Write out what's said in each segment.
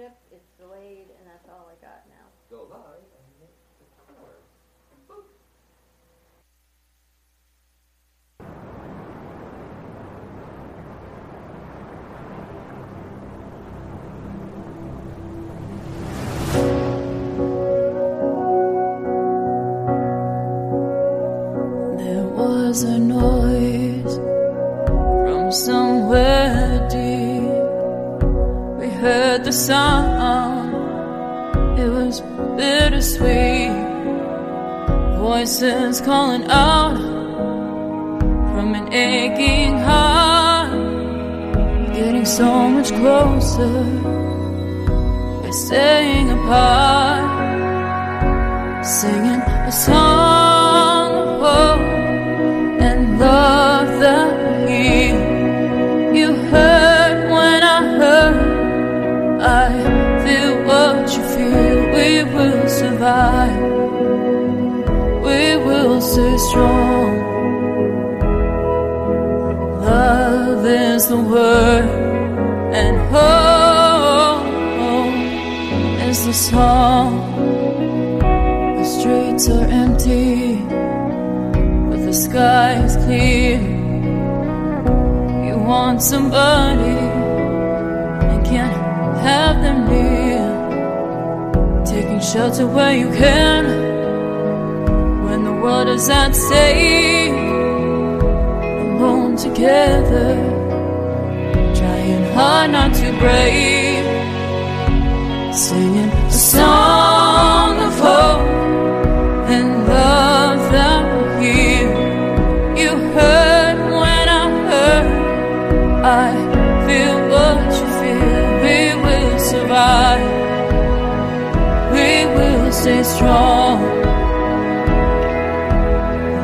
shipped, it's delayed, and that's all I got now. Go live and make the card. Boop. Voices calling out from an aching heart, getting so much closer, we're staying apart, singing a song of hope and love that you heard when I heard. I feel what you feel, we will survive. Stay strong. Love is the word, and hope is the song. The streets are empty, but the sky is clear. You want somebody and can't have them near. Taking shelter where you can. What does that say? Alone together, trying hard not to break, singing a song of hope and love that will heal. You heard when I heard. I feel what you feel. We will survive. We will stay strong.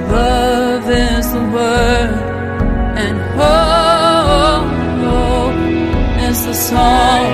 Love is the word, and hope is the song.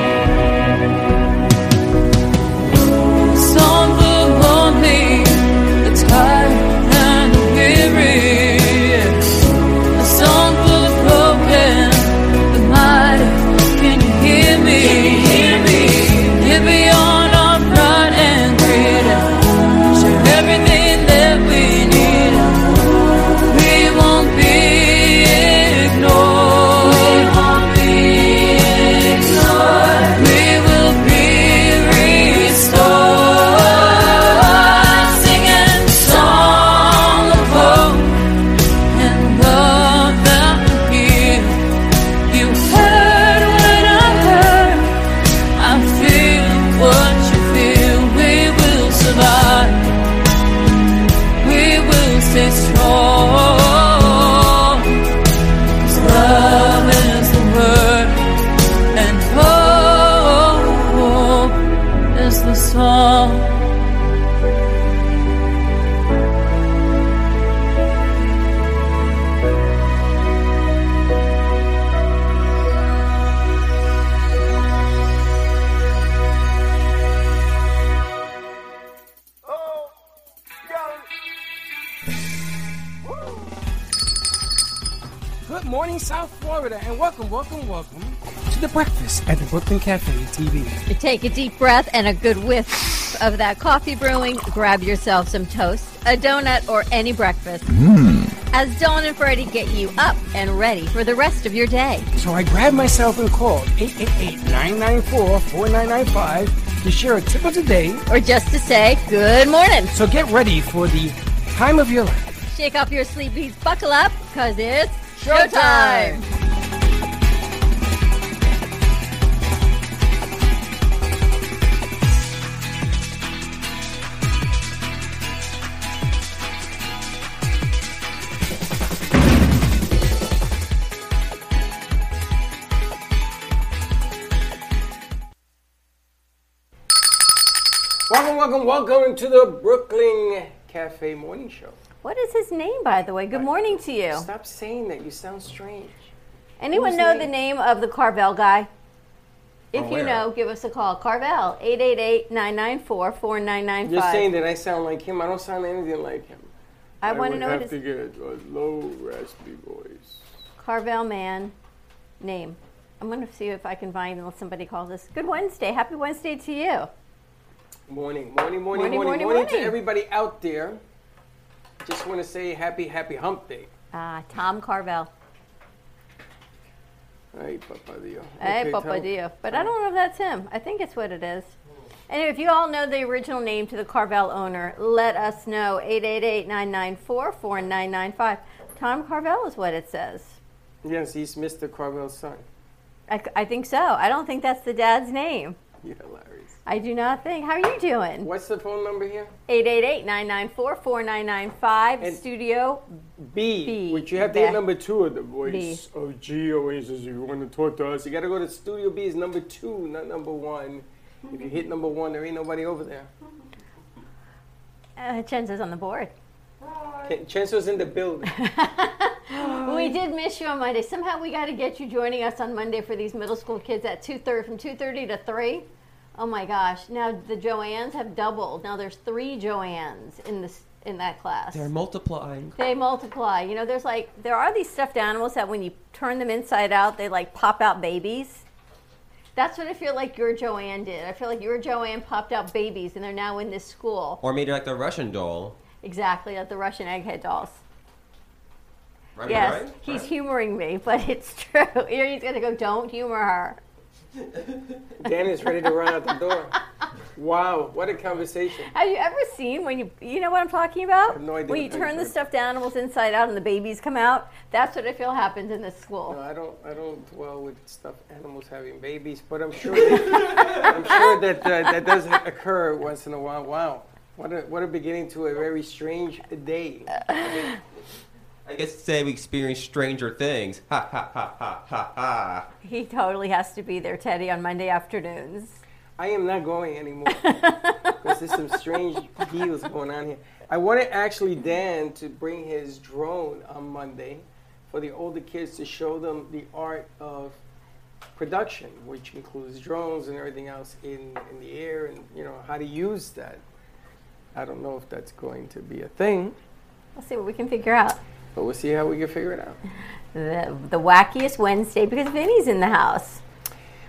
Welcome to The Breakfast at the Brooklyn Cafe TV. Take a deep breath and a good whiff of that coffee brewing. Grab yourself some toast, a donut, or any breakfast. As Dawn and Freddie get you up and ready for the rest of your day. So I grabbed myself and called 888-994-4995 to share a tip of the day. Or just to say good morning. So get ready for the time of your life. Shake off your sleepies, buckle up, because it's showtime. Welcome to the Brooklyn Cafe Morning Show. What is his name, by the way? Good morning to you. Stop saying that. You sound strange. Anyone know the name of the Carvel guy? If you know, give us a call. Carvel, 888-994-4995. You're saying that I sound like him. I don't sound anything like him. I want to know what his name is. I have to get a low, raspy voice. Carvel man name. I'm going to see if I can find, unless somebody calls us. Good Wednesday. Happy Wednesday to you. Morning to everybody out there. Just want to say happy hump day. Tom Carvel. Hey, Papadillo. Hey, okay, Papadillo. But I don't know if that's him. I think it's what it is. Anyway, if you all know the original name to the Carvel owner, let us know. 888-994-4995. Tom Carvel is what it says. Yes, he's Mr. Carvel's son. I think so. I don't think that's the dad's name. You're hilarious. I do not think. How are you doing? What's the phone number here? 888-994-4995. Studio B. Which you have to hit number 2 of the voice. Oh, gee, always, if you want to talk to us, you got to go to Studio B. It's number 2, not number 1. If you hit number 1, there ain't nobody over there. Chenzo's on the board. Chenzo's in the building. We did miss you on Monday. Somehow we got to get you joining us on Monday for these middle school kids at 2:30, from 2:30 to 3. Oh my gosh! Now the Joannes have doubled. Now there's 3 Joannes in that class. They're multiplying. They multiply. You know, there are these stuffed animals that when you turn them inside out, they like pop out babies. That's what I feel like your Joanne did. I feel like your Joanne popped out babies, and they're now in this school. Or maybe like the Russian doll. Exactly, like the Russian egghead dolls. Right, yes, right? He's humoring me, but it's true. He's going to go, don't humor her. Dan is ready to run out the door. Wow, what a conversation. Have you ever seen when you know what I'm talking about? I have no idea. When you turn the stuffed animals inside out and the babies come out, that's what I feel happens in this school. No, I don't dwell with stuffed animals having babies, but I'm sure that does occur once in a while. Wow, what a beginning to a very strange day. I guess today we experienced stranger things. Ha, ha, ha, ha, ha, ha. He totally has to be there, Teddy, on Monday afternoons. I am not going anymore because there's some strange deals going on here. I wanted actually Dan to bring his drone on Monday for the older kids to show them the art of production, which includes drones and everything else in the air and, you know, how to use that. I don't know if that's going to be a thing. We'll see what we can figure out. But we'll see how we can figure it out. The wackiest Wednesday because Vinny's in the house.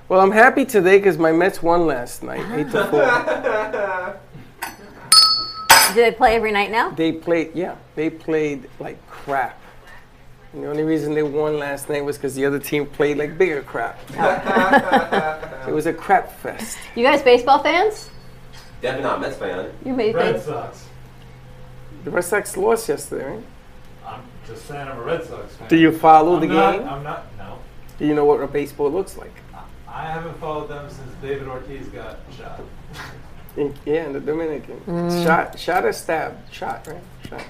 Well, I'm happy today because my Mets won last night, 8-4. Do they play every night now? They played like crap. And the only reason they won last night was because the other team played like bigger crap. Oh. It was a crap fest. You guys baseball fans? Definitely not Mets fan. You made Red Sox. The Red Sox lost yesterday, right? I'm just saying I'm a Red Sox fan. Do you follow the game? I'm not, no. Do you know what a baseball looks like? I haven't followed them since David Ortiz got shot. Yeah, in the Dominican. Mm. Shot or stabbed? Shot, right? Shot.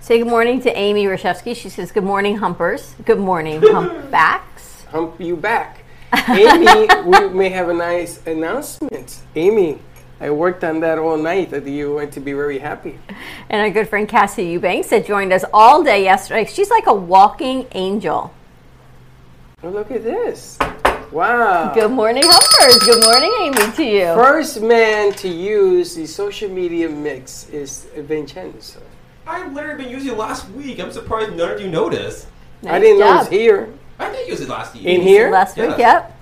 Say good morning to Amy Reshevsky. She says, good morning, humpers. Good morning, humpbacks. Hump you back. Amy, we may have a nice announcement. Amy, I worked on that all night. I think you went to be very happy. And our good friend Cassie Eubanks that joined us all day yesterday. She's like a walking angel. Oh, look at this. Wow. Good morning, humpers. Good morning, Amy, to you. First man to use the social media mix is Vincenzo. I've literally been using it last week. I'm surprised none of you noticed. Nice I didn't job. Know it was here. I did use it last year. In here? Last week, yep.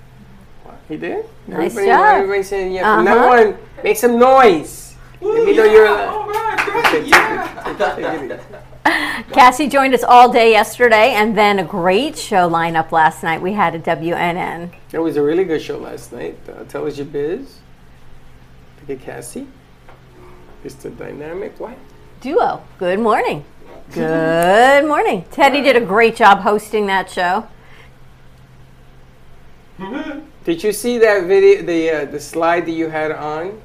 He did? Nice everybody, job. Everybody's saying, yeah. From now on, make some noise. Ooh, let me know you're alive. All right, great, yeah. Cassie joined us all day yesterday, and then a great show lineup last night. We had a WNN. It was a really good show last night. Tell us your biz. Look at Cassie. Mr. Dynamic. What? Duo. Good morning. Good morning. Teddy did a great job hosting that show. Did you see that video? The slide that you had on.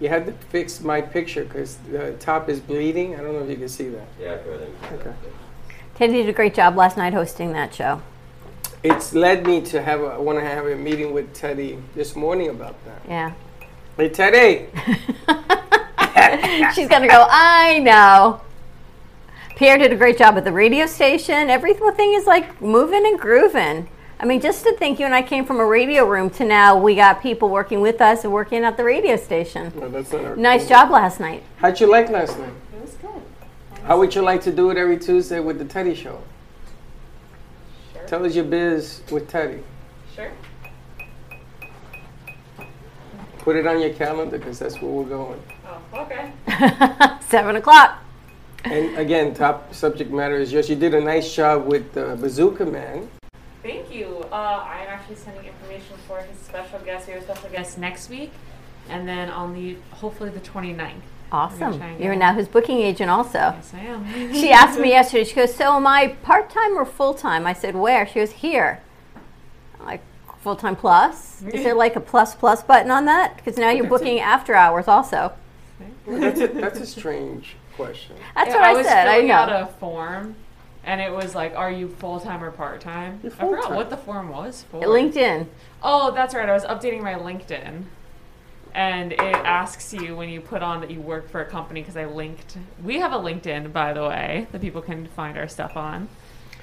You had to fix my picture because the top is bleeding. I don't know if you can see that. Yeah, I could. Okay. Teddy did a great job last night hosting that show. It's led me to have a meeting with Teddy this morning about that. Yeah. Hey, Teddy. She's gonna go. I know. Pierre did a great job at the radio station. Everything is like moving and grooving. I mean, just to think you and I came from a radio room to now we got people working with us and working at the radio station. No, that's not our nice thing. Job last night. How'd you like last night? It was good. How would you like to do it every Tuesday with the Teddy Show? Sure. Tell us your biz with Teddy. Sure. Put it on your calendar because that's where we're going. Oh, okay. 7 o'clock. And again, top subject matter is yours. You did a nice job with Bazooka Man. Thank you. I'm actually sending information for his special guest, your special guest next week. And then on the, hopefully the 29th. Awesome. You're now his booking agent also. Yes, I am. She asked me yesterday, she goes, so am I part-time or full-time? I said, where? She goes, here. I'm like, full-time plus? Is there like a plus-plus button on that? Because now you're booking after hours also. That's a strange question. That's what I said. I got a form. And it was like, are you full-time or part-time? I forgot what the form was for. LinkedIn. Oh, that's right. I was updating my LinkedIn. And it asks you when you put on that you work for a company because I linked. We have a LinkedIn, by the way, that people can find our stuff on.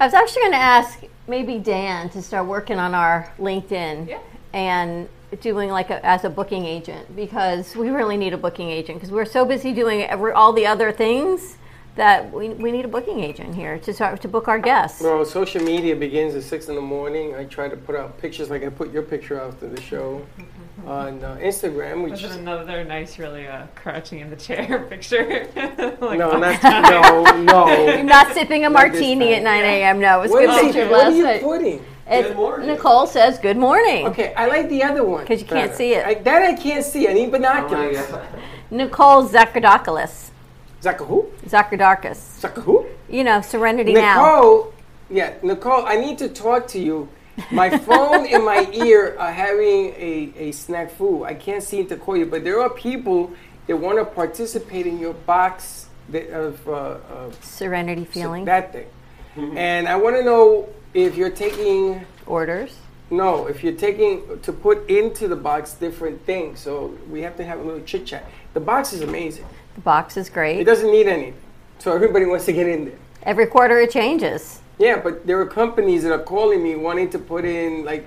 I was actually going to ask maybe Dan to start working on our LinkedIn and doing like as a booking agent because we really need a booking agent because we're so busy doing all the other things that we need a booking agent here to start to book our guests. Well, social media begins at 6 in the morning. I try to put out pictures like I put your picture after the show on Instagram. Which is another nice, really crouching in the chair picture. Like, no, not, no. You're not sipping a martini at 9 a.m. No, it was a good picture last night. What are you putting? Nicole says, good morning. Okay, I like the other one. Because you can't see it. I can't see. I need binoculars. Nicole Zachardokalis. Zachardokalis. You know, Serenity Now. Nicole, I need to talk to you. My phone and my ear are having a snack food. I can't seem to call you, but there are people that want to participate in your box of Serenity Feeling. That thing. And I want to know if you're taking orders. No, if you're taking to put into the box different things. So we have to have a little chit chat. The box is amazing. The box is great. It doesn't need anything. So everybody wants to get in there. Every quarter it changes. Yeah, but there are companies that are calling me wanting to put in like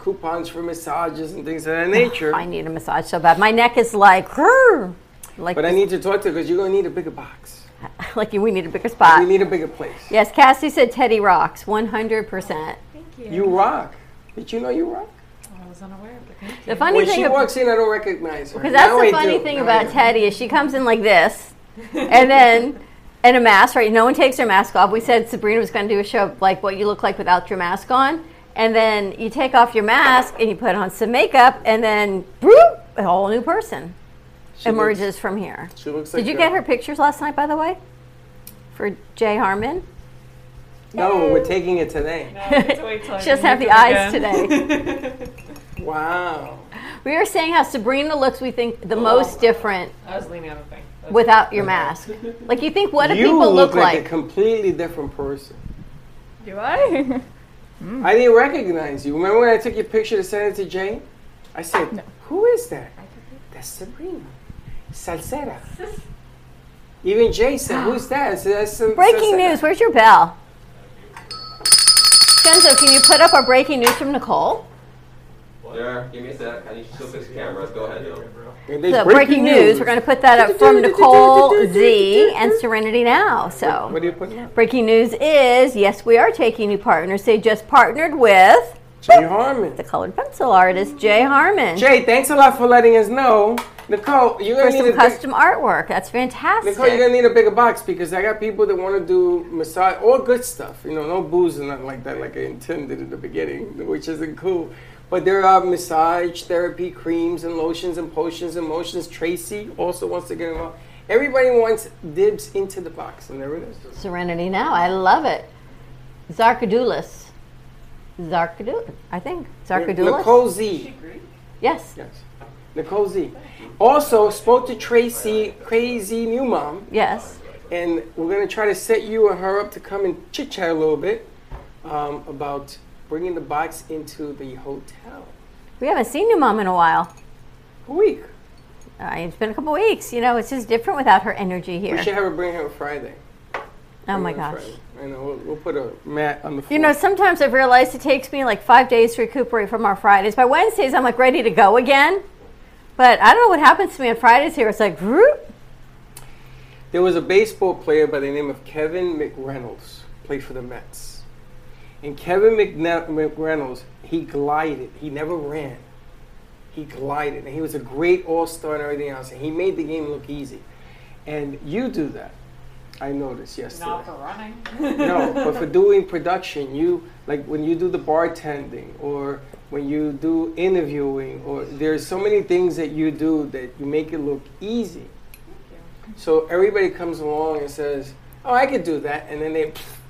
coupons for massages and things of that nature. I need a massage so bad. My neck is like but I need to talk to you because you're going to need a bigger box. Like we need a bigger spot. We need a bigger place. Yes, Cassie said Teddy rocks, 100%. Thank you. You rock. Did you know you rock? I was unaware of it. The funny thing when she walks in, I don't recognize her. Because that's the funny thing about Teddy is she comes in like this, and then in a mask, right? No one takes their mask off. We said Sabrina was going to do a show of like what you look like without your mask on, and then you take off your mask and you put on some makeup, and then whoop, a whole new person emerges from here. She looks like. Did you get her pictures last night, by the way, for Jay Harmon? No, we're taking it today. No, she doesn't have the eyes today. Wow. We were saying how Sabrina looks, we think, the most different. I was leaning on the thing. Without your mask. Like, you think, what do people look like? You look like a completely different person. Do I? I didn't recognize you. Remember when I took your picture to send it to Jane? I said, who is that? That's Sabrina. Salsera. Even Jay said, who's that? I said, that's breaking news. Where's your bell? Vincenzo, can you put up our breaking news from Nicole? Sure, give me a sec. I need to fix the cameras. Go ahead, though. So, breaking news. We're going to put that up from Nicole Z and Serenity Now. So, what do you put? Breaking news is, yes, we are taking new partners. They just partnered with Jay Harmon. The colored pencil artist, Jay Harmon. Jay, thanks a lot for letting us know. Nicole, you're going to need some custom artwork. That's fantastic. Nicole, you're going to need a bigger box because I got people that want to do massage, all good stuff. You know, no booze and nothing like that, like I intended at the beginning, which isn't cool. But there are massage therapy creams and lotions and potions and motions. Tracy also wants to get involved. Everybody wants dibs into the box, and there it is. Serenity Now, I love it. Zachardokalis. Nicole Z. Is she Greek? Yes. Nicole Z. Also spoke to Tracy, crazy new mom. Yes. And we're going to try to set you and her up to come and chit chat a little bit about bringing the box into the hotel. We haven't seen your mom in a while. A week. It's been a couple weeks. You know, it's just different without her energy here. We should have her bring her Friday. Oh, my gosh. I know. We'll put a mat on the floor. You know, sometimes I've realized it takes me like 5 days to recuperate from our Fridays. By Wednesdays, I'm like ready to go again. But I don't know what happens to me on Fridays here. It's like, whoop. There was a baseball player by the name of Kevin McReynolds, played for the Mets. And Kevin McReynolds, he glided. He never ran. He glided. And he was a great all-star and everything else. And he made the game look easy. And you do that. I noticed yesterday. Not for running. No, but for doing production. You, like when you do the bartending or when you do interviewing, or there's so many things that you do that you make it look easy. Thank you. So everybody comes along and says, oh, I could do that. And then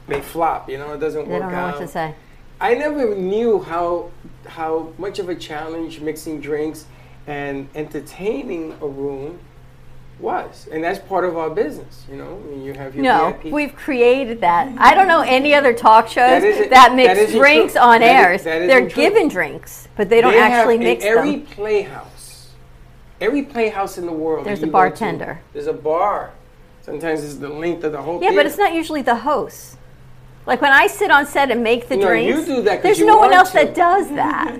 they flop, you know, it doesn't work out. They don't know what to say. I never knew how much of a challenge mixing drinks and entertaining a room was, and that's part of our business, you know. I mean, you have your VIP. We've created that. I don't know any other talk shows that mix drinks on air. They're given drinks, but they don't actually mix them. Every playhouse in the world, there's a bartender. There's a bar. Sometimes it's the length of the whole thing. Yeah, but it's not usually the host. Like when I sit on set and make the drinks, you do that. There's no one else that does that.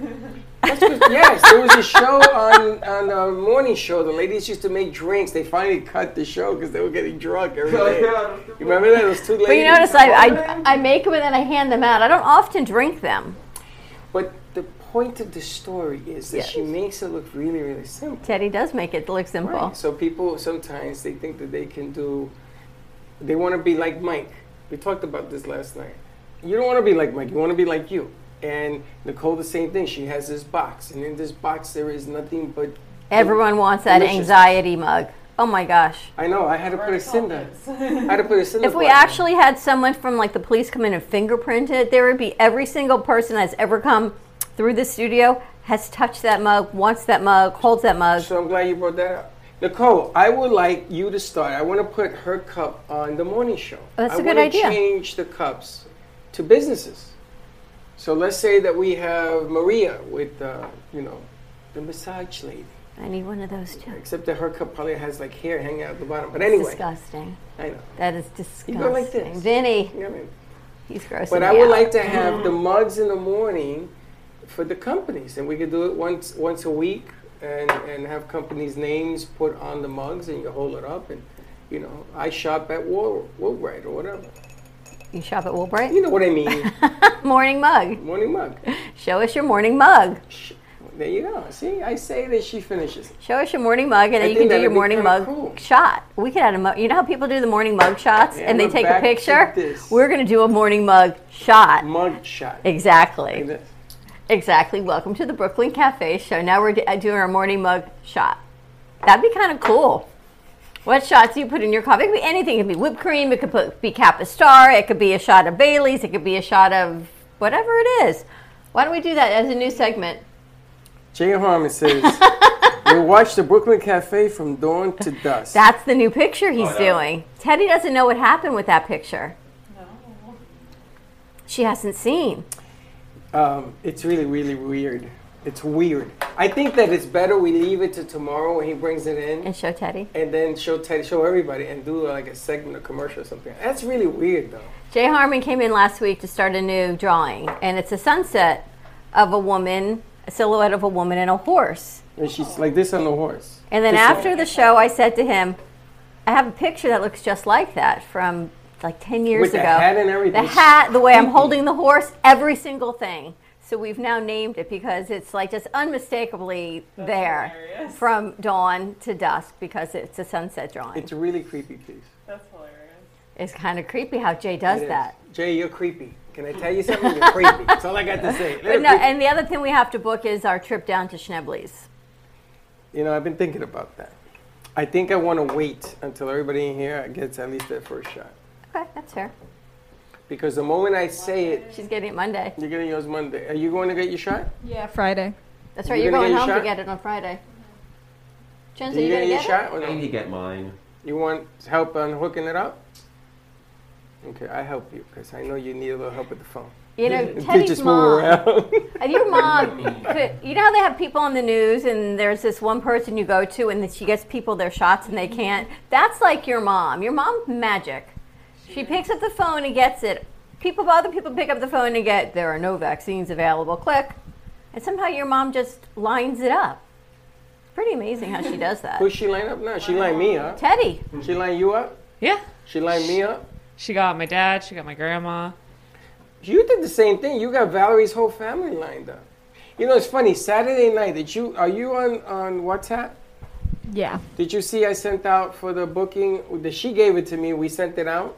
Yes, there was a show on the morning show. The ladies used to make drinks. They finally cut the show because they were getting drunk every day. You remember that? It was 2 ladies. But you notice I make them and then I hand them out. I don't often drink them. But the point of the story is that she makes it look really, really simple. Teddy does make it look simple. Right. So people sometimes, they think that they can do, they want to be like Mike. We talked about this last night. You don't want to be like Mike. You want to be like you. And Nicole, the same thing. She has this box. And in this box, there is nothing but... Everyone wants that anxiety mug. Oh, my gosh. I know. I had to put a cinder. If we actually had someone from, like, the police come in and fingerprint it, there would be every single person that's ever come through the studio has touched that mug, wants that mug, holds that mug. So I'm glad you brought that up. Nicole, I would like you to start. I want to put her cup on the morning show. That's a good idea. I want to change the cups to businesses. So let's say that we have Maria with, the massage lady. I need one of those too. Except that her cup probably has like hair hanging out the bottom. But anyway, disgusting. I know that is disgusting. You go like this, Vinny. You know what I mean? He's grossing But I would like to have the mugs in the morning for the companies, and we could do it once a week, and have companies' names put on the mugs, and you hold it up, and you know, I shop at Walgreens or whatever. You shop at Woolbright? You know what I mean. Morning mug. Morning mug. Show us your morning mug. There you go. See, I say that she finishes. Show us your morning mug, and then you can do your morning mug shot. We could add a mug. You know how people do the morning mug shots, and they take a picture? We're going to do a morning mug shot. Mug shot. Exactly. Like exactly. Welcome to the Brooklyn Cafe Show. Now we're doing our morning mug shot. That'd be kind of cool. What shots do you put in your coffee? It could be anything. It could be whipped cream. It could be Capistar. It could be a shot of Bailey's. It could be a shot of whatever it is. Why don't we do that as a new segment? Jay Harmon says, we watch the Brooklyn Cafe from dawn to dusk. That's the new picture he's doing. Teddy doesn't know what happened with that picture. No. She hasn't seen. It's really, really weird. It's weird. I think that it's better we leave it to tomorrow when he brings it in. And show Teddy. And then show everybody and do like a segment or commercial or something. That's really weird, though. Jay Harmon came in last week to start a new drawing. And it's a sunset of a woman, a silhouette of a woman and a horse. And she's like this on the horse. And then after the show, I said to him, I have a picture that looks just like that from like 10 years ago. With the hat and everything. The hat, the way I'm holding the horse, every single thing. So we've now named it because it's like just unmistakably That's hilarious. From dawn to dusk because it's a sunset drawing. It's a really creepy piece. That's hilarious. It's kind of creepy how Jay does that. Jay, you're creepy. Can I tell you something? You're creepy. That's all I got to say. But no, and the other thing we have to book is our trip down to Schnebley's. You know, I've been thinking about that. I think I want to wait until everybody in here gets at least their first shot. Okay, that's fair. Because the moment I say it... She's getting it Monday. You're getting yours Monday. Are you going to get your shot? Yeah, Friday. That's right. You're going home to get it on Friday. Chenzo, you going to get your shot? I need to get mine. You want help on hooking it up? Okay, I help you because I know you need a little help with the phone. You know, Teddy's mom. Your mom. You know how they have people on the news and there's this one person you go to and she gets people their shots and they can't? That's like your mom. Your mom's magic. She picks up the phone and gets it. Other people pick up the phone and get, there are no vaccines available, click. And somehow your mom just lines it up. It's pretty amazing how she does that. Who's she line up now? She lined me up. Teddy. She lined you up? Yeah. She lined me up? She got my dad. She got my grandma. You did the same thing. You got Valerie's whole family lined up. You know, it's funny. Saturday night, are you on WhatsApp? Yeah. Did you see I sent out for the booking? She gave it to me. We sent it out.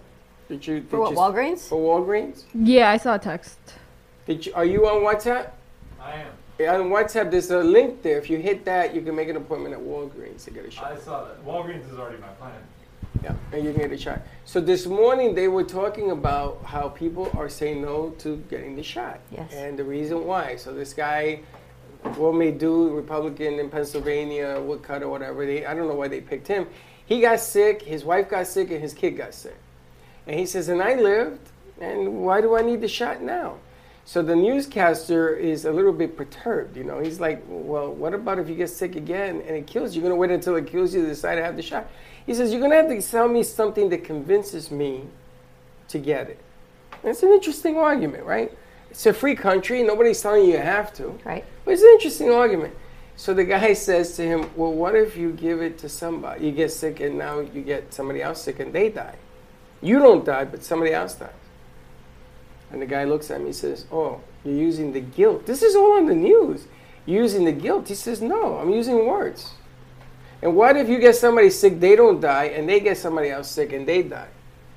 Walgreens? For Walgreens? Yeah, I saw a text. Are you on WhatsApp? I am. On WhatsApp, there's a link there. If you hit that, you can make an appointment at Walgreens to get a shot. I saw that. Walgreens is already my plan. Yeah, and you can get a shot. So this morning, they were talking about how people are saying no to getting the shot. Yes. And the reason why. So this guy, Romney, Republican in Pennsylvania, woodcutter, whatever. I don't know why they picked him. He got sick, his wife got sick, and his kid got sick. And he says, and I lived, and why do I need the shot now? So the newscaster is a little bit perturbed, you know. He's like, well, what about if you get sick again and it kills you? You're going to wait until it kills you to decide to have the shot. He says, you're going to have to sell me something that convinces me to get it. And it's an interesting argument, right? It's a free country. Nobody's telling you you have to. Right. But it's an interesting argument. So the guy says to him, well, what if you give it to somebody? You get sick and now you get somebody else sick and they die. You don't die, but somebody else dies. And the guy looks at me and says, oh, you're using the guilt. This is all on the news. You're using the guilt. He says, no, I'm using words. And what if you get somebody sick, they don't die, and they get somebody else sick, and they die?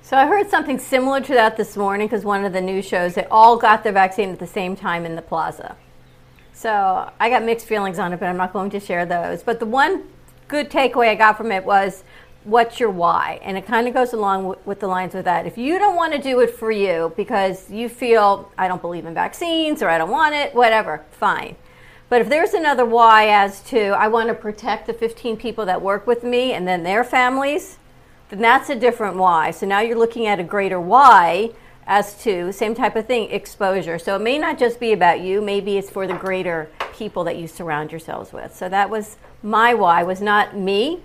So I heard something similar to that this morning because one of the news shows, they all got their vaccine at the same time in the plaza. So I got mixed feelings on it, but I'm not going to share those. But the one good takeaway I got from it was, what's your why? And it kind of goes along with the lines with that. If you don't want to do it for you because you feel, I don't believe in vaccines or I don't want it, whatever, fine. But if there's another why as to, I want to protect the 15 people that work with me and then their families, then that's a different why. So now you're looking at a greater why as to, same type of thing, exposure. So it may not just be about you, maybe it's for the greater people that you surround yourselves with. So that was my why, was not me.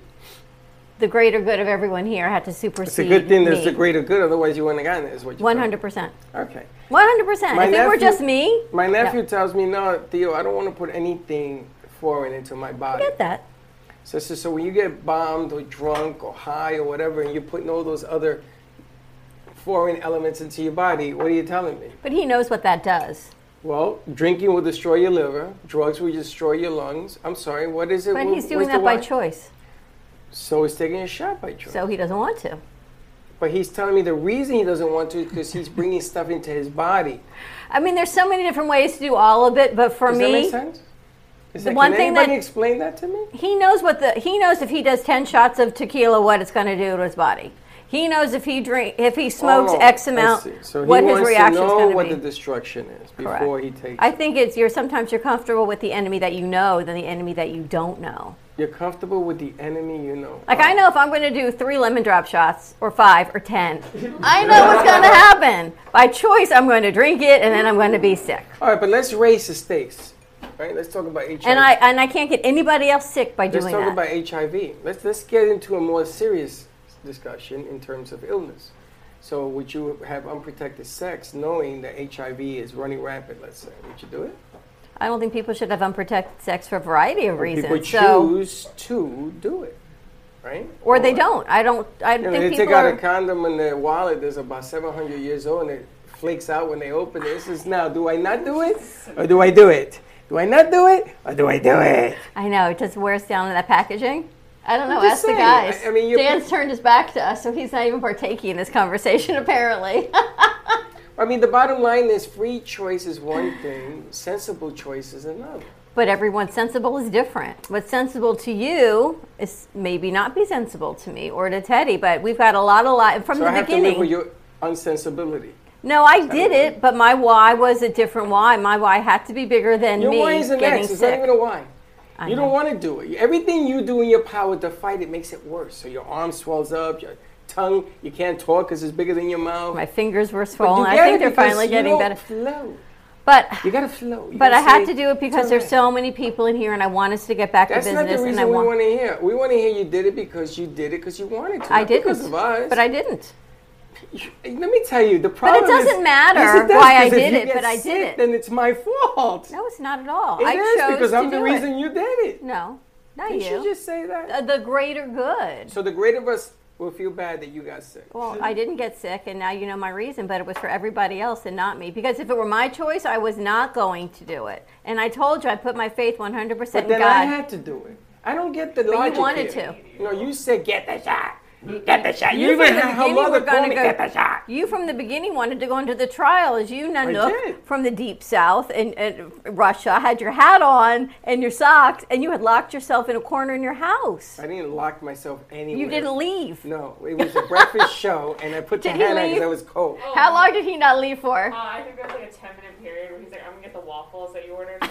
The greater good of everyone here had to supersede. It's a good thing there's the greater good, otherwise you wouldn't have gotten it, is what you're 100%. Okay. 100%. If it were just me. My nephew tells me, no, Theo, I don't want to put anything foreign into my body. I get that. So when you get bombed or drunk or high or whatever, and you're putting all those other foreign elements into your body, what are you telling me? But he knows what that does. Well, drinking will destroy your liver. Drugs will destroy your lungs. I'm sorry, what is it? But he's doing that by choice. So he's taking a shot by choice. So he doesn't want to. But he's telling me the reason he doesn't want to is because he's bringing stuff into his body. I mean, there's so many different ways to do all of it, but for me... Does that make sense? Can anybody explain that to me? He knows if he does 10 shots of tequila, what it's going to do to his body. He knows if he smokes X amount, so what his reaction is going to be. He wants to know what the destruction is before he takes it. I think it's sometimes you're comfortable with the enemy that you know than the enemy that you don't know. You're comfortable with the enemy you know. Like, I know if I'm going to do 3 lemon drop shots, or 5, or 10, I know what's going to happen. By choice, I'm going to drink it, and then I'm going to be sick. All right, but let's raise the stakes. Right? Let's talk about HIV. And I can't get anybody else sick by doing that. Let's talk about HIV. Let's get into a more serious discussion in terms of illness. So would you have unprotected sex knowing that HIV is running rampant, let's say? Would you do it? I don't think people should have unprotected sex for a variety of reasons. People choose to do it, right? Or they don't. I don't think people are... They take out a condom in their wallet that's about 700 years old, and it flakes out when they open it. This is now, do I not do it, or do I do it? Do I not do it, or do I do it? I know. It just wears down in that packaging. I don't know. Ask the guys. Dan's turned his back to us, so he's not even partaking in this conversation, apparently. I mean, the bottom line is free choice is one thing, sensible choice is another. But everyone's sensible is different. What's sensible to you is maybe not be sensible to me or to Teddy, but we've got a lot from the beginning. So I have to live with your unsensibility. No, I did it, but my why was a different why. My why had to be bigger than me getting sick. Your why is an X. It's not even a why. You don't want to do it. Everything you do in your power to fight it makes it worse. So your arm swells up, your tongue, you can't talk because it's bigger than your mouth. My fingers were swollen. I think they're finally getting better. But you got to flow. But I had to do it because there's so many people in here, and I want us to get back to business. That's not the reason we want to hear. We want to hear you did it because you did it because you wanted to. I didn't. Because of us. But I didn't. Let me tell you, the problem is... But it doesn't matter why I did it, but I did it. Then it's my fault. No, it's not at all. It is, because I'm the reason you did it. No, not you. Did you just say that? The greater good. So the greater of us Well, feel bad that you got sick. Well, I didn't get sick, and now you know my reason, but it was for everybody else and not me. Because if it were my choice, I was not going to do it. And I told you, I put my faith 100% in God. But then I had to do it. I don't get the logic. You wanted to. No, you said, get the shot. Get the shot. You even had her mother call me, get the shot. You from the beginning wanted to go into the trial, as you, Nanook, from the deep south and Russia, had your hat on and your socks, and you had locked yourself in a corner in your house. I didn't lock myself anywhere. You didn't leave. No, it was a breakfast show, and I put the hat on because I was cold. Oh. How long did he not leave for? I think there was like a 10-minute period where he's like, I'm going to get the waffles that you ordered.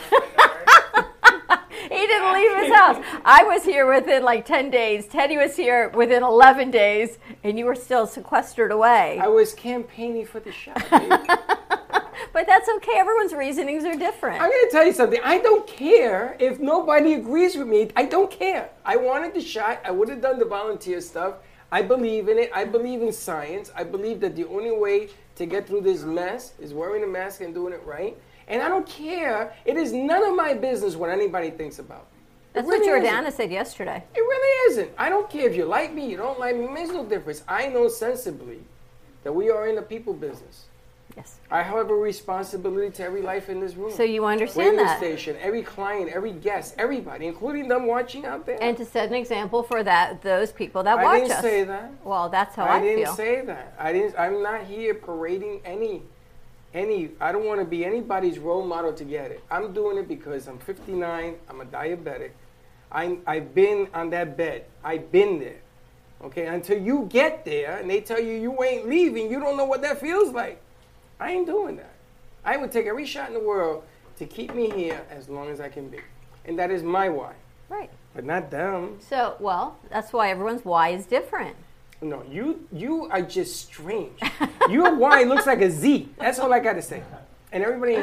And he didn't leave his house. I was here within like 10 days. Teddy was here within 11 days, and you were still sequestered away. I was campaigning for the shot, but that's okay. Everyone's reasonings are different. I'm going to tell you something. I don't care if nobody agrees with me. I don't care. I wanted the shot. I would have done the volunteer stuff. I believe in it. I believe in science. I believe that the only way to get through this mess is wearing a mask and doing it right. And I don't care. It is none of my business what anybody thinks about me. That's really what Jordana said yesterday. It really isn't. I don't care if you like me, you don't like me. It makes no difference. I know sensibly that we are in the people business. Yes. I have a responsibility to every life in this room. So you understand that. Every station, every client, every guest, everybody, including them watching out there. And to set an example for those people that watch us. I didn't say that. Well, that's how I feel. I didn't say that. I'm not here parading any, I don't want to be anybody's role model to get it. I'm doing it because I'm 59, I'm a diabetic. I've been on that bed. I've been there. Okay, until you get there and they tell you you ain't leaving, you don't know what that feels like. I ain't doing that. I would take every shot in the world to keep me here as long as I can be. And that is my why. Right. But not them. So, well, that's why everyone's why is different. No, you are just strange. Your Y looks like a Z. That's all I got to say. And everybody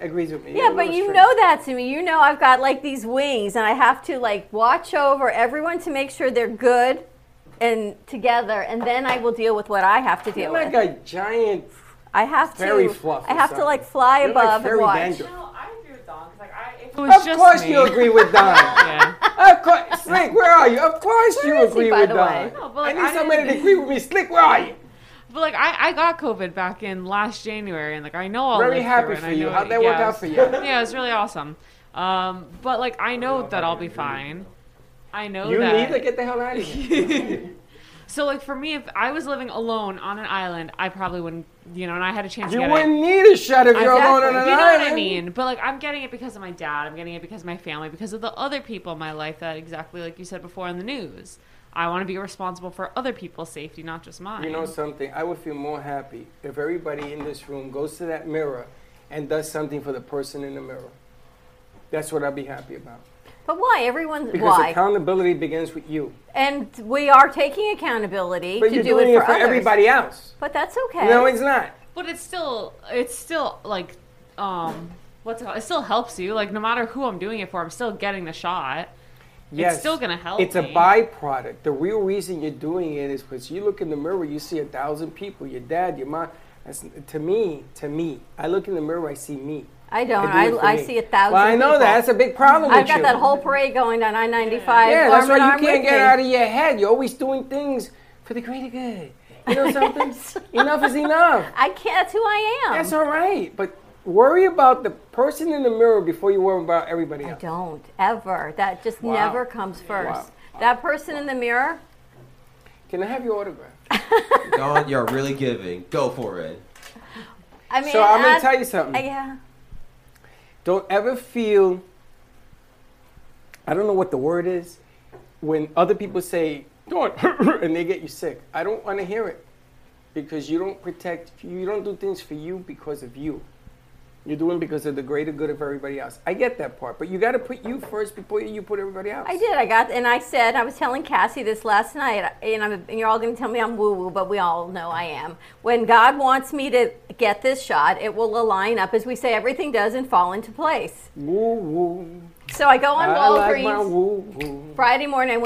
agrees with me. Yeah, but you know that to me. You know I've got like these wings, and I have to like watch over everyone to make sure they're good and together, and then I will deal with what I have to deal with. You're like a giant fairy fluff. I have to like fly above and watch. No, I agree with Don. Of course you agree with Don. Yeah. Of course, Slick, where are you? Of course you agree with Don. No, like, I need somebody to agree with me. Slick, where are you? But like I got COVID back in last January, and like I know all this. Very happy for you. How'd that work out for you? Yeah, it was really awesome. But like I know that I'll be fine. I know that you need to get the hell out of here. So like for me, if I was living alone on an island, I probably wouldn't, you know, and I had a chance to get it. You wouldn't need a shot if you're alone on an island. You know what I mean? But like I'm getting it because of my dad. I'm getting it because of my family, because of the other people in my life that exactly like you said before on the news. I want to be responsible for other people's safety, not just mine. You know something? I would feel more happy if everybody in this room goes to that mirror and does something for the person in the mirror. That's what I'd be happy about. But why? Because accountability begins with you. And we are taking accountability to do it for everybody else. But that's okay. No, it's not. But it's still like, what's it called? It still helps you. Like, no matter who I'm doing it for, I'm still getting the shot. Yes. It's still going to help me. It's a byproduct. The real reason you're doing it is because you look in the mirror, you see 1,000 people, your dad, your mom. That's, to me, I look in the mirror, I see me. I don't. I see 1,000 Well, I know people. That's a big problem with you. I've got that whole parade going down I-95. Yeah, that's why you can't get out of your head. You're always doing things for the greater good. You know something? Enough is enough. I can't. That's who I am. That's all right. But worry about the person in the mirror before you worry about everybody else. I don't. Ever. That just never comes first. Wow. That person in the mirror. Can I have your autograph? Don, you're really giving. Go for it. I mean, so I'm going to tell you something. Yeah. Don't ever feel, I don't know what the word is, when other people say, don't, and they get you sick. I don't want to hear it because you don't do things for you because of you. You're doing because of the greater good of everybody else. I get that part, but you got to put you first before you put everybody else. I did. I was telling Cassie this last night, and you're all going to tell me I'm woo-woo, but we all know I am. When God wants me to get this shot, it will align up, as we say, everything does and fall into place. Woo-woo. So I go on Walgreens. Like my woo-woo. Friday morning,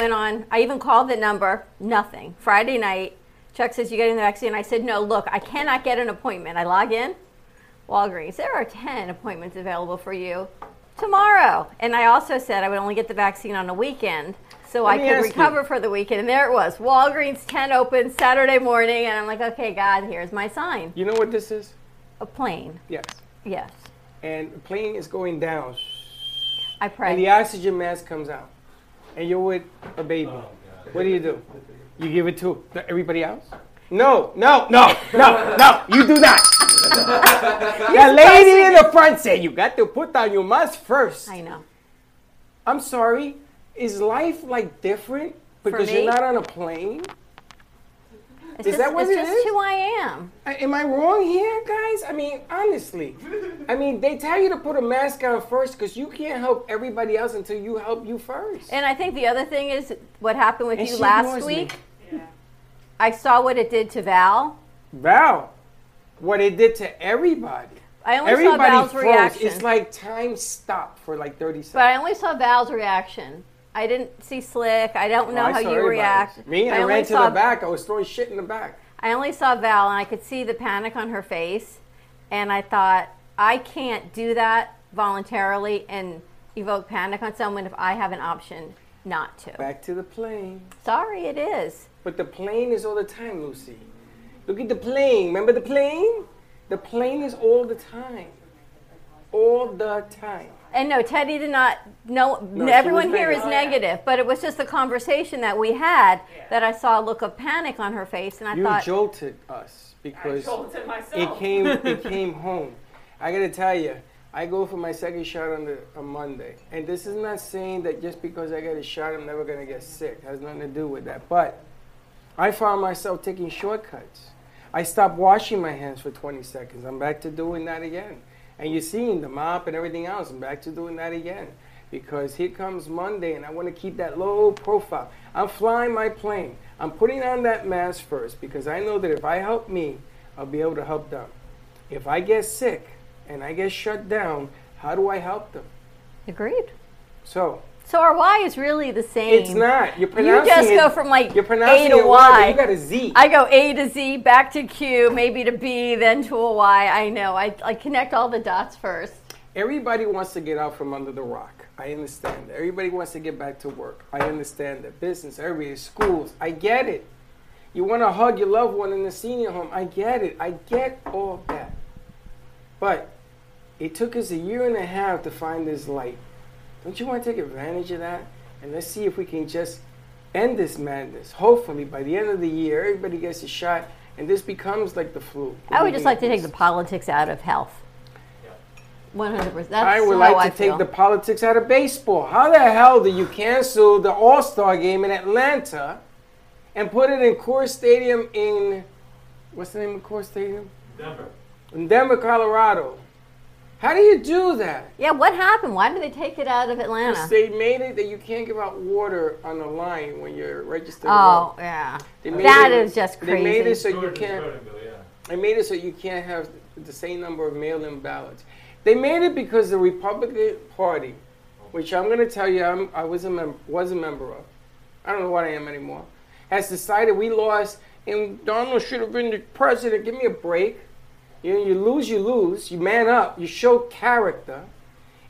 I even called the number, nothing. Friday night, Chuck says, you getting the vaccine? I said, no, look, I cannot get an appointment. I log in. Walgreens, there are 10 appointments available for you. tomorrow. And I also said I would only get the vaccine on a weekend so I could recover for the weekend. And there it was. Walgreens 10 open Saturday morning. And I'm like, okay, God, here's my sign. You know what this is? A plane. Yes. Yes. And the plane is going down. I pray. And the oxygen mask comes out. And you're with a baby. Oh, what do? You give it to everybody else? No. You do not. The lady in the front said, you got to put down your mask first. I know. I'm sorry. Is life like different because you're not on a plane? Is that what it is? It's just who I am. Am I wrong here, guys? I mean, honestly. I mean, they tell you to put a mask on first because you can't help everybody else until you help you first. And I think the other thing is what happened with you last week. Yeah. I saw what it did to Val. Val. What it did to everybody. I only saw Val's reaction. It's like time stopped for like 30 seconds. But I only saw Val's reaction. I didn't see Slick. I don't know how you react. Me, I ran to the back. I was throwing shit in the back. I only saw Val, and I could see the panic on her face. And I thought, I can't do that voluntarily and evoke panic on someone if I have an option not to. Back to the plane. Sorry, it is. But the plane is all the time, Lucy. Look at the plane. Remember the plane? The plane is all the time. All the time. And no, Teddy did not know. No, everyone here is negative. But it was just the conversation that we had that I saw a look of panic on her face. And I thought... You jolted us because it came home. I got to tell you, I go for my second shot on Monday. And this is not saying that just because I got a shot, I'm never going to get sick. It has nothing to do with that. But I found myself taking shortcuts. I stopped washing my hands for 20 seconds. I'm back to doing that again. And you're seeing the mop and everything else. I'm back to doing that again. Because here comes Monday, and I want to keep that low profile. I'm flying my plane. I'm putting on that mask first because I know that if I help me, I'll be able to help them. If I get sick and I get shut down, how do I help them? Agreed. So our Y is really the same. It's not. You're pronouncing it. You just go from like A to Y. You got a Z. I go A to Z, back to Q, maybe to B, then to a Y. I know. I connect all the dots first. Everybody wants to get out from under the rock. I understand that. Everybody wants to get back to work. I understand that. Business, everybody, schools. I get it. You want to hug your loved one in the senior home. I get it. I get all that. But it took us 1.5 years to find this light. Don't you want to take advantage of that? And let's see if we can just end this madness. Hopefully, by the end of the year, everybody gets a shot, and this becomes like the flu. I would just like to take the politics out of health. 100%. I would like to take the politics out of baseball. How the hell do you cancel the All-Star game in Atlanta and put it in Coors Stadium in, what's the name of Coors Stadium? Denver. In Denver, Colorado. How do you do that? Yeah, what happened? Why did they take it out of Atlanta? Because they made it that you can't give out water on the line when you're registered. Oh, yeah. That is just crazy. They made it so you can't. They made it so you can't have the same number of mail-in ballots. They made it because the Republican Party, which I'm going to tell you I was a member of, I don't know what I am anymore, has decided we lost, and Donald should have been the president. Give me a break. You lose. You man up. You show character.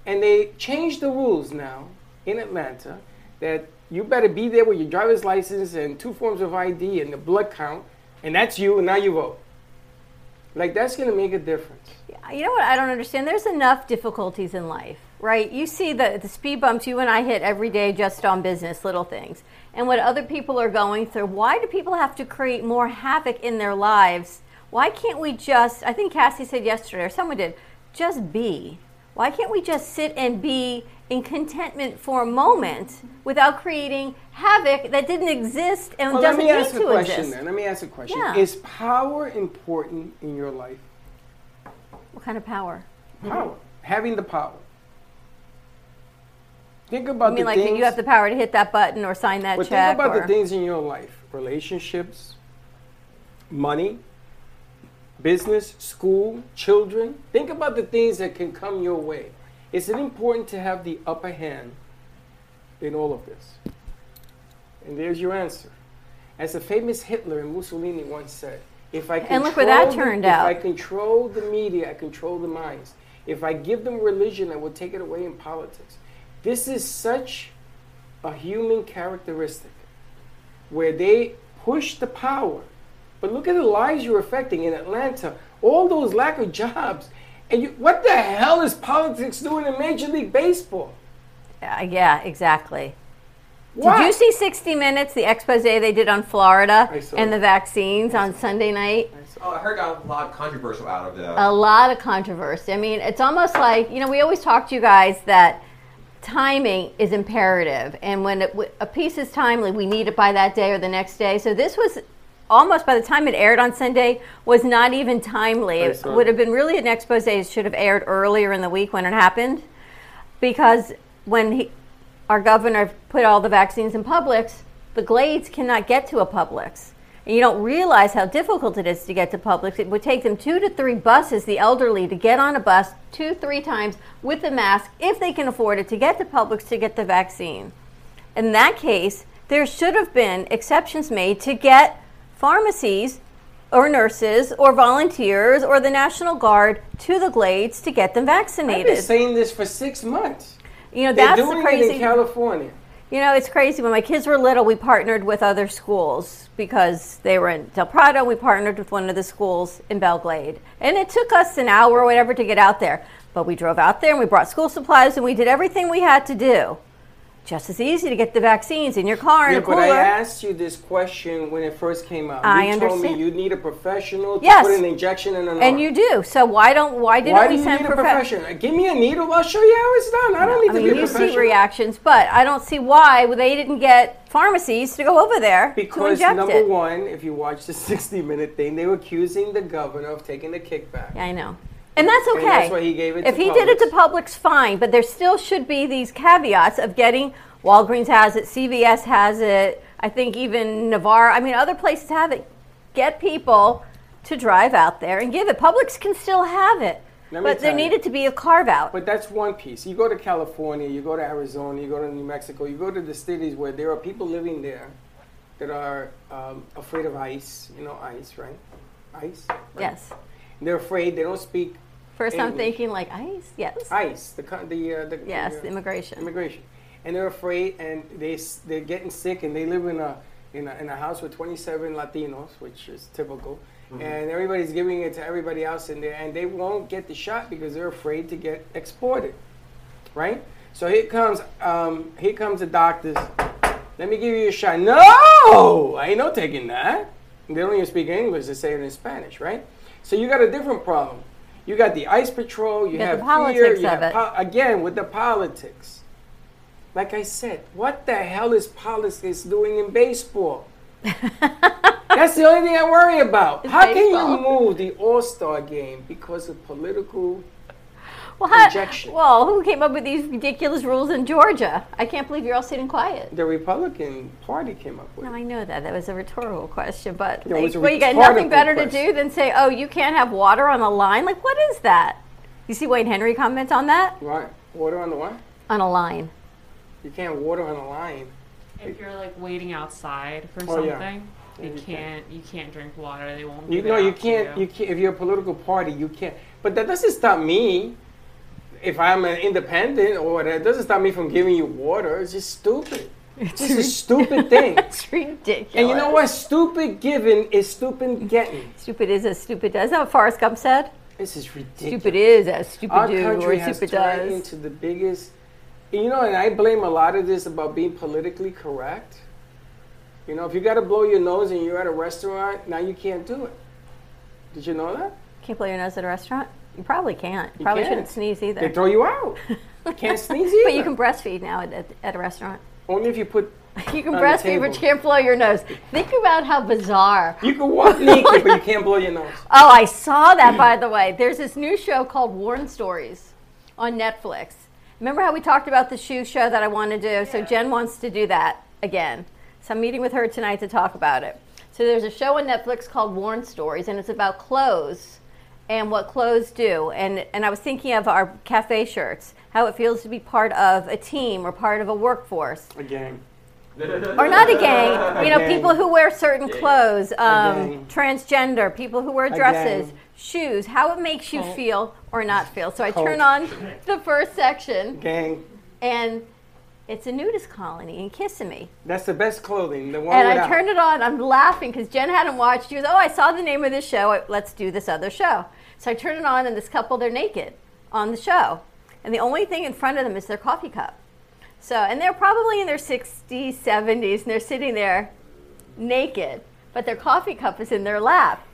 And they changed the rules now in Atlanta that you better be there with your driver's license and 2 forms of ID and the blood count. And that's you, and now you vote. Like, that's going to make a difference. You know what I don't understand? There's enough difficulties in life, right? You see the speed bumps you and I hit every day just on business, little things. And what other people are going through. Why do people have to create more havoc in their lives? Why can't we just, I think Cassie said yesterday, or someone did, just be. Why can't we just sit and be in contentment for a moment without creating havoc that didn't exist and doesn't need to exist? Let me ask a question. Yeah. Is power important in your life? What kind of power? Power. Mm-hmm. Having the power. Think about the things. You mean like you have the power to hit that button or sign that check? Think about the things in your life. Relationships, money. Business, school, children. Think about the things that can come your way. Is it important to have the upper hand in all of this? And there's your answer. As the famous Hitler and Mussolini once said, if I control the media, I control the minds. If I give them religion, I will take it away in politics. This is such a human characteristic where they push the power. But look at the lives you're affecting in Atlanta, all those lack of jobs. And you, what the hell is politics doing in Major League Baseball? Yeah, exactly. What? Did you see 60 Minutes, the expose they did on Florida and the vaccines on Sunday night? Oh, I heard a lot of controversial out of that. A lot of controversy. I mean, it's almost like, you know, we always talk to you guys that timing is imperative. And when a piece is timely, we need it by that day or the next day. So this was almost, by the time it aired on Sunday, was not even timely. It would have been really an expose that should have aired earlier in the week when it happened. Because when our governor put all the vaccines in Publix, the Glades cannot get to a Publix. And you don't realize how difficult it is to get to Publix. It would take them 2 to 3 buses, the elderly, to get on a bus 2-3 times with a mask, if they can afford it, to get to Publix to get the vaccine. In that case, there should have been exceptions made to get pharmacies or nurses or volunteers or the National Guard to the Glades to get them vaccinated. I've been saying this for 6 months. You know, that's the crazy thing in California. You know, it's crazy. When my kids were little, we partnered with other schools because they were in Del Prado. We partnered with one of the schools in Belglade. And it took us an hour or whatever to get out there. But we drove out there and we brought school supplies and we did everything we had to do. Just as easy to get the vaccines in your car and a cooler. But I asked you this question when it first came out. I understand. You told me you need a professional to put an injection in an arm. And you do. So why didn't we send professional? Give me a needle. I'll show you how it's done. I don't need to be a professional. You see reactions, but I don't see why they didn't get pharmacies to go over there because to inject it. Because, number one, if you watch the 60-minute thing, they were accusing the governor of taking the kickback. Yeah, I know. And that's okay. And that's why he gave it to Publix. If he did it to Publix, fine. But there still should be these caveats of getting, Walgreens has it, CVS has it, I think even Navarro, I mean other places have it. Get people to drive out there and give it. Publix can still have it. But there needed to be a carve out. But that's one piece. You go to California, you go to Arizona, you go to New Mexico, you go to the cities where there are people living there that are afraid of ICE. You know ICE, right? ICE? Right? Yes. And they're afraid. They don't speak First, English. I'm thinking like ICE, yes. ICE, the immigration. Immigration, and they're afraid, and they're getting sick, and they live in a house with 27 Latinos, which is typical, and everybody's giving it to everybody else in there, and they won't get the shot because they're afraid to get exported, right? So here comes the doctors. Let me give you a shot. No, I ain't no taking that. They don't even speak English; they say it in Spanish, right? So you got a different problem. You got the ICE patrol, you have fear, you have again with the politics. Like I said, what the hell is politics doing in baseball? That's the only thing I worry about. It's how baseball. Can you move the All-Star game because of political injection? Well, who came up with these ridiculous rules in Georgia? I can't believe you're all sitting quiet. The Republican Party came up with it. No, I know that. That was a rhetorical question. But you got nothing better to do than say, oh, you can't have water on the line? Like, what is that? You see Wayne Henry comments on that? Right. Water on the what? On a line. You can't water on a line. If you're, like, waiting outside for something, you can't drink water. They won't give it out to you. No, you can't. If you're a political party, you can't. But that doesn't stop me. If I'm an independent or whatever, it doesn't stop me from giving you water. It's just stupid. It's a stupid thing. It's ridiculous. And you know what? Stupid giving is stupid getting. Stupid is as stupid does. Is that what Forrest Gump said? This is ridiculous. Stupid is as stupid do or stupid does. Our country has turned into the biggest. You know, and I blame a lot of this about being politically correct. You know, if you got to blow your nose and you're at a restaurant, now you can't do it. Did you know that? Can't blow your nose at a restaurant? You probably can't. You probably shouldn't sneeze either. They throw you out. You can't sneeze either. But you can breastfeed now at a restaurant. Only if you put You can breastfeed, but you can't blow your nose. Think about how bizarre. You can walk naked, but you can't blow your nose. Oh, I saw that, by the way. There's this new show called Worn Stories on Netflix. Remember how we talked about the shoe show that I want to do? Yeah. So Jen wants to do that again. So I'm meeting with her tonight to talk about it. So there's a show on Netflix called Worn Stories, and it's about clothes. And what clothes do. And I was thinking of our cafe shirts, how it feels to be part of a team or part of a workforce. A gang. Or not a gang. You know, people who wear certain clothes, transgender, people who wear dresses, shoes, how it makes you feel or not feel. So I turn on the first section. Gang. And it's a nudist colony in Kissimmee. That's the best clothing. The one and without. I turned it on. I'm laughing because Jen hadn't watched. She was, oh, I saw the name of this show. Let's do this other show. So I turn it on, and this couple, they're naked on the show. And the only thing in front of them is their coffee cup. So, and they're probably in their 60s, 70s, and they're sitting there naked, but their coffee cup is in their lap.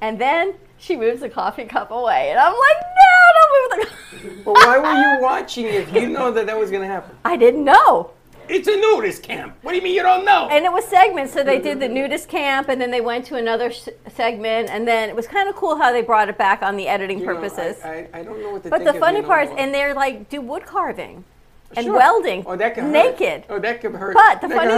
And then she moves the coffee cup away. And I'm like, no, don't move the coffee. Well, why were you watching if you know that that was going to happen? I didn't know. It's a nudist camp. What do you mean you don't know? And it was segments. So they did the nudist camp, and then they went to another segment, and then it was kind of cool how they brought it back on the editing purposes. Know, I don't know what to think. But the funny part is, and they're like, do wood carving. And welding, naked. Oh, that could hurt. But the funny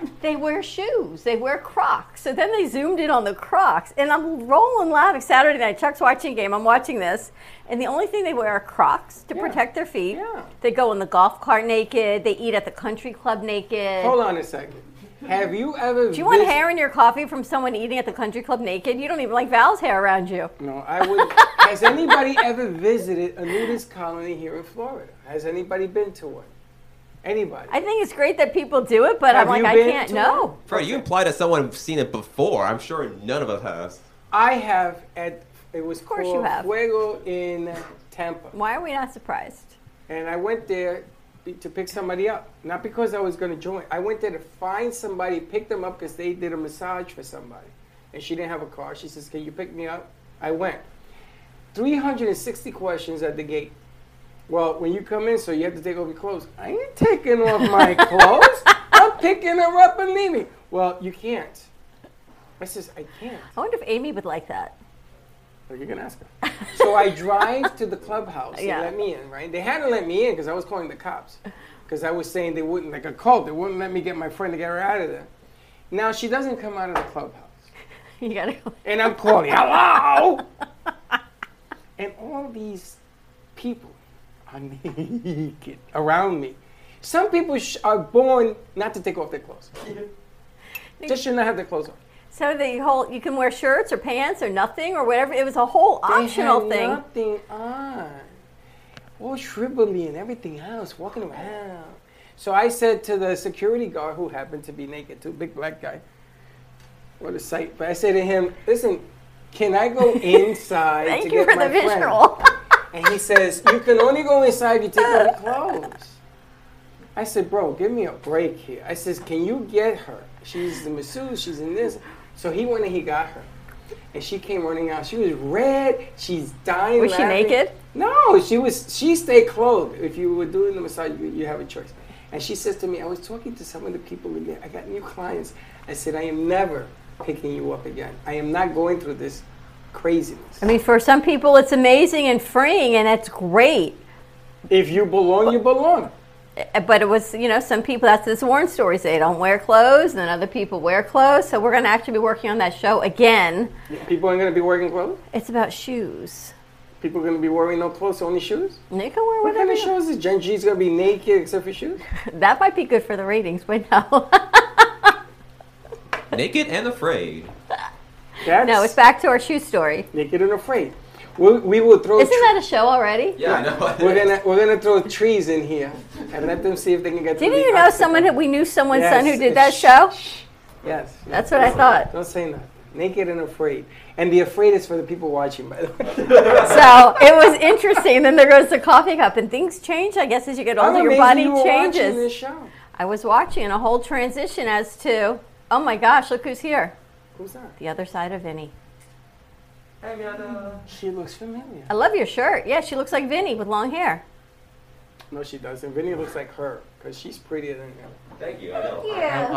thing is, they wear shoes. They wear Crocs. So then they zoomed in on the Crocs. And I'm rolling laughing. Saturday night, Chuck's watching a game. I'm watching this. And the only thing they wear are Crocs to protect their feet. Yeah. They go in the golf cart naked. They eat at the country club naked. Hold on a second. Have you ever... Do you want hair in your coffee from someone eating at the country club naked? You don't even like Val's hair around you. No, I would... Has anybody ever visited a nudist colony here in Florida? Has anybody been to one? Anybody? I think it's great that people do it, but I'm like, I can't know. Fred, you implied that someone's seen it before. I'm sure none of us has. I have at... It was called Fuego in Tampa. Why are we not surprised? And I went there... to pick somebody up, not because I was going to join. I went there to find somebody, pick them up because they did a massage for somebody, and she didn't have a car. She says, "Can you pick me up?" I went. 360 questions at the gate. Well, when you come in, so you have to take off your clothes. I ain't taking off my clothes. I'm picking her up and leaving. Well, you can't. I says, I can't. I wonder if Amy would like that. Well, you can ask her. So I drive to the clubhouse. They let me in, right? They had to let me in because I was calling the cops. Because I was saying they wouldn't, like a cult, they wouldn't let me get my friend to get her out of there. Now, she doesn't come out of the clubhouse. You gotta go. And I'm calling, hello? And all these people are naked around me. Some people are born not to take off their clothes. Just should not have their clothes on. So the whole, you can wear shirts or pants or nothing or whatever. It was a whole optional thing. Nothing on. All shrivelly and everything else, walking around. So I said to the security guard, who happened to be naked too, big black guy, what a sight. But I said to him, listen, can I go inside to get my friend? Thank you for the visual. And he says, you can only go inside if you take off your clothes. I said, bro, give me a break here. I says, can you get her? She's the masseuse, she's in this. So he went and he got her. And she came running out. She was red. She's dying. Was laughing. She naked? No, she was. She stayed clothed. If you were doing the massage, you have a choice. And she says to me, I was talking to some of the people again. I got new clients. I said, I am never picking you up again. I am not going through this craziness. I mean, for some people, it's amazing and freeing, and that's great. If you belong, you belong. But it was, you know, some people, that's this Worn Stories, they don't wear clothes, and then other people wear clothes. So we're going to actually be working on that show again. People aren't going to be wearing clothes? It's about shoes. People are going to be wearing no clothes, only shoes? They can wear whatever. What kind of shows is Gen G's going to be naked except for shoes? That might be good for the ratings, but no. Naked and Afraid. No, it's back to our shoe story. Naked and Afraid. We will throw. Isn't that a show already? Yeah, I know. We're gonna throw trees in here and let them see if they can get. Didn't you know someone that we knew someone's son who did that show? Yes. That's what I thought. Don't say nothing. Naked and Afraid, and the Afraid is for the people watching, by the way. So it was interesting. And then there goes the coffee cup, and things change, I guess, as you get older. Your body changes. Watching this show. I was watching a whole transition as to, oh my gosh, look who's here. Who's that? The other side of Vinny. She looks familiar. I love your shirt. Yeah, she looks like Vinny with long hair. No, she doesn't. Vinny looks like her because she's prettier than you. Thank you. I know. Yeah.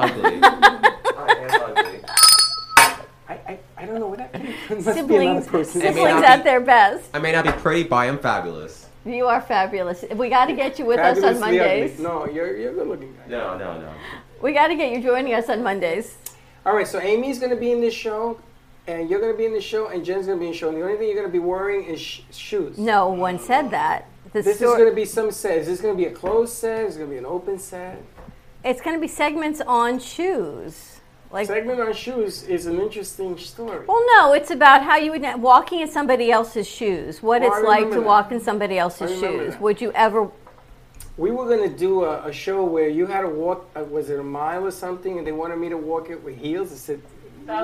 I am ugly. I don't know what that means. Siblings at their best. I may not be pretty, but I am fabulous. You are fabulous. We got to get you with us on Mondays. Ugly. No, you're a good looking guy. No. We got to get you joining us on Mondays. All right, so Amy's going to be in this show. And you're going to be in the show, and Jen's going to be in the show. And the only thing you're going to be wearing is shoes. No one said that. This is going to be some set. Is this going to be a closed set? Is it going to be an open set? It's going to be segments on shoes. Like, segment on shoes is an interesting story. Well, no, it's about how you would walking in somebody else's shoes. What it's like to walk in somebody else's shoes. Would you ever? We were going to do a show where you had to walk. Was it a mile or something? And they wanted me to walk it with heels. I said. That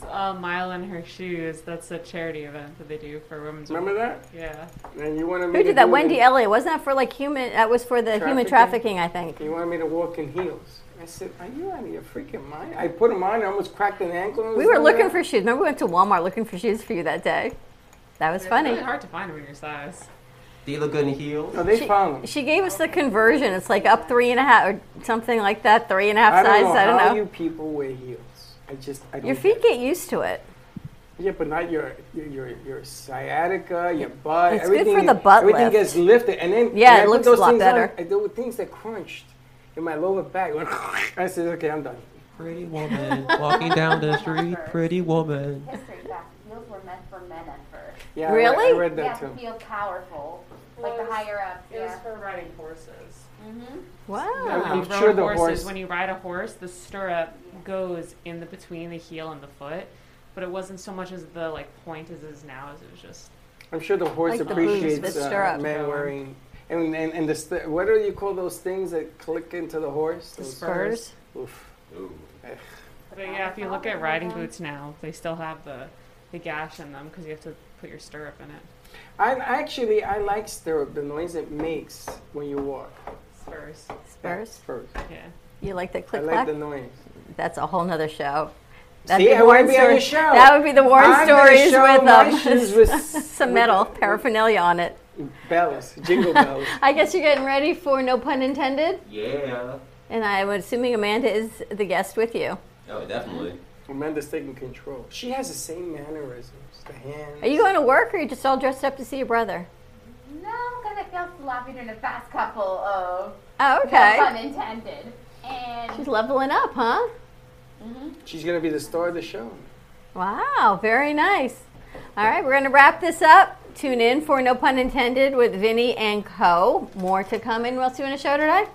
was Mile in Her Shoes. That's a charity event that they do for women's. Remember that? Yeah. And you wanted me. Who did that? Wendy Elliott. Wasn't that for like human? That was for the human trafficking, I think. You wanted me to walk in heels. I said, "Are you out of your freaking mind?" I put them on. I almost cracked an ankle. We were looking for shoes. Remember, we went to Walmart looking for shoes for you that day. That was funny. It's really hard to find them in your size. Do you look good in heels? No, they found them. She gave us the conversion. It's like up 3.5 or something like that. 3.5 size. I don't know. How do you people wear heels? Your feet get used to it. Yeah, but not your sciatica, your butt. It's good for the butt lift. Everything gets lifted, and then it looks a lot better. There were things that crunched in my lower back. I said, "Okay, I'm done." Pretty woman walking down the street. Pretty woman. History back. Heels were meant for men at first. Yeah, really? I read that too. To feel powerful, like the higher up. It was for riding horses. Mm-hmm. Wow. When you ride a horse, the stirrup goes in the between the heel and the foot, but it wasn't so much as the like point as it is now. As it was just. I'm sure the horse appreciates the man wearing and the what do you call those things that click into the horse? The spurs. Oof. But yeah, if you look at riding boots now, they still have the gash in them because you have to put your stirrup in it. I like stirrup. The noise it makes when you walk. Spurs. Spurs. Spurs. Yeah. You like the click. I like the noise. That's a whole nother show. See, I want to be on your show. That would be the Worn Stories with some metal paraphernalia on it. Bells, jingle bells. I guess you're getting ready for No Pun Intended. Yeah. And I'm assuming Amanda is the guest with you. Oh, definitely. Amanda's taking control. She has the same mannerisms, the hands. Are you going to work, or are you just all dressed up to see your brother? No, because I fell sloppy during the past couple of No Pun Intended. And she's leveling up, huh? Mm-hmm. She's going to be the star of the show. Wow, very nice. All right, we're going to wrap this up. Tune in for No Pun Intended with Vinny and Co. More to come. And what else do you want to show today?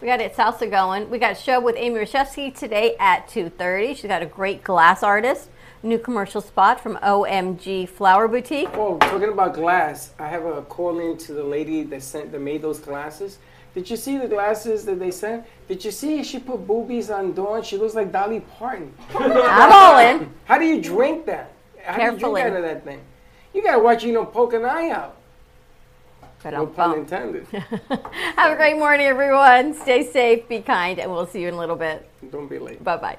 We got It Salsa going. We got a show with Amy Reshevsky today at 2:30. She's got a great glass artist. New commercial spot from OMG Flower Boutique. Oh, talking about glass, I have a call in to the lady that made those glasses. Did you see the glasses that they sent? Did you see she put boobies on Dawn? She looks like Dolly Parton. I'm all in. How do you drink that? Carefully. How do you drink out of that thing? You got to watch you don't poke an eye out. But no pun intended. Have a great morning, everyone. Stay safe, be kind, and we'll see you in a little bit. Don't be late. Bye-bye.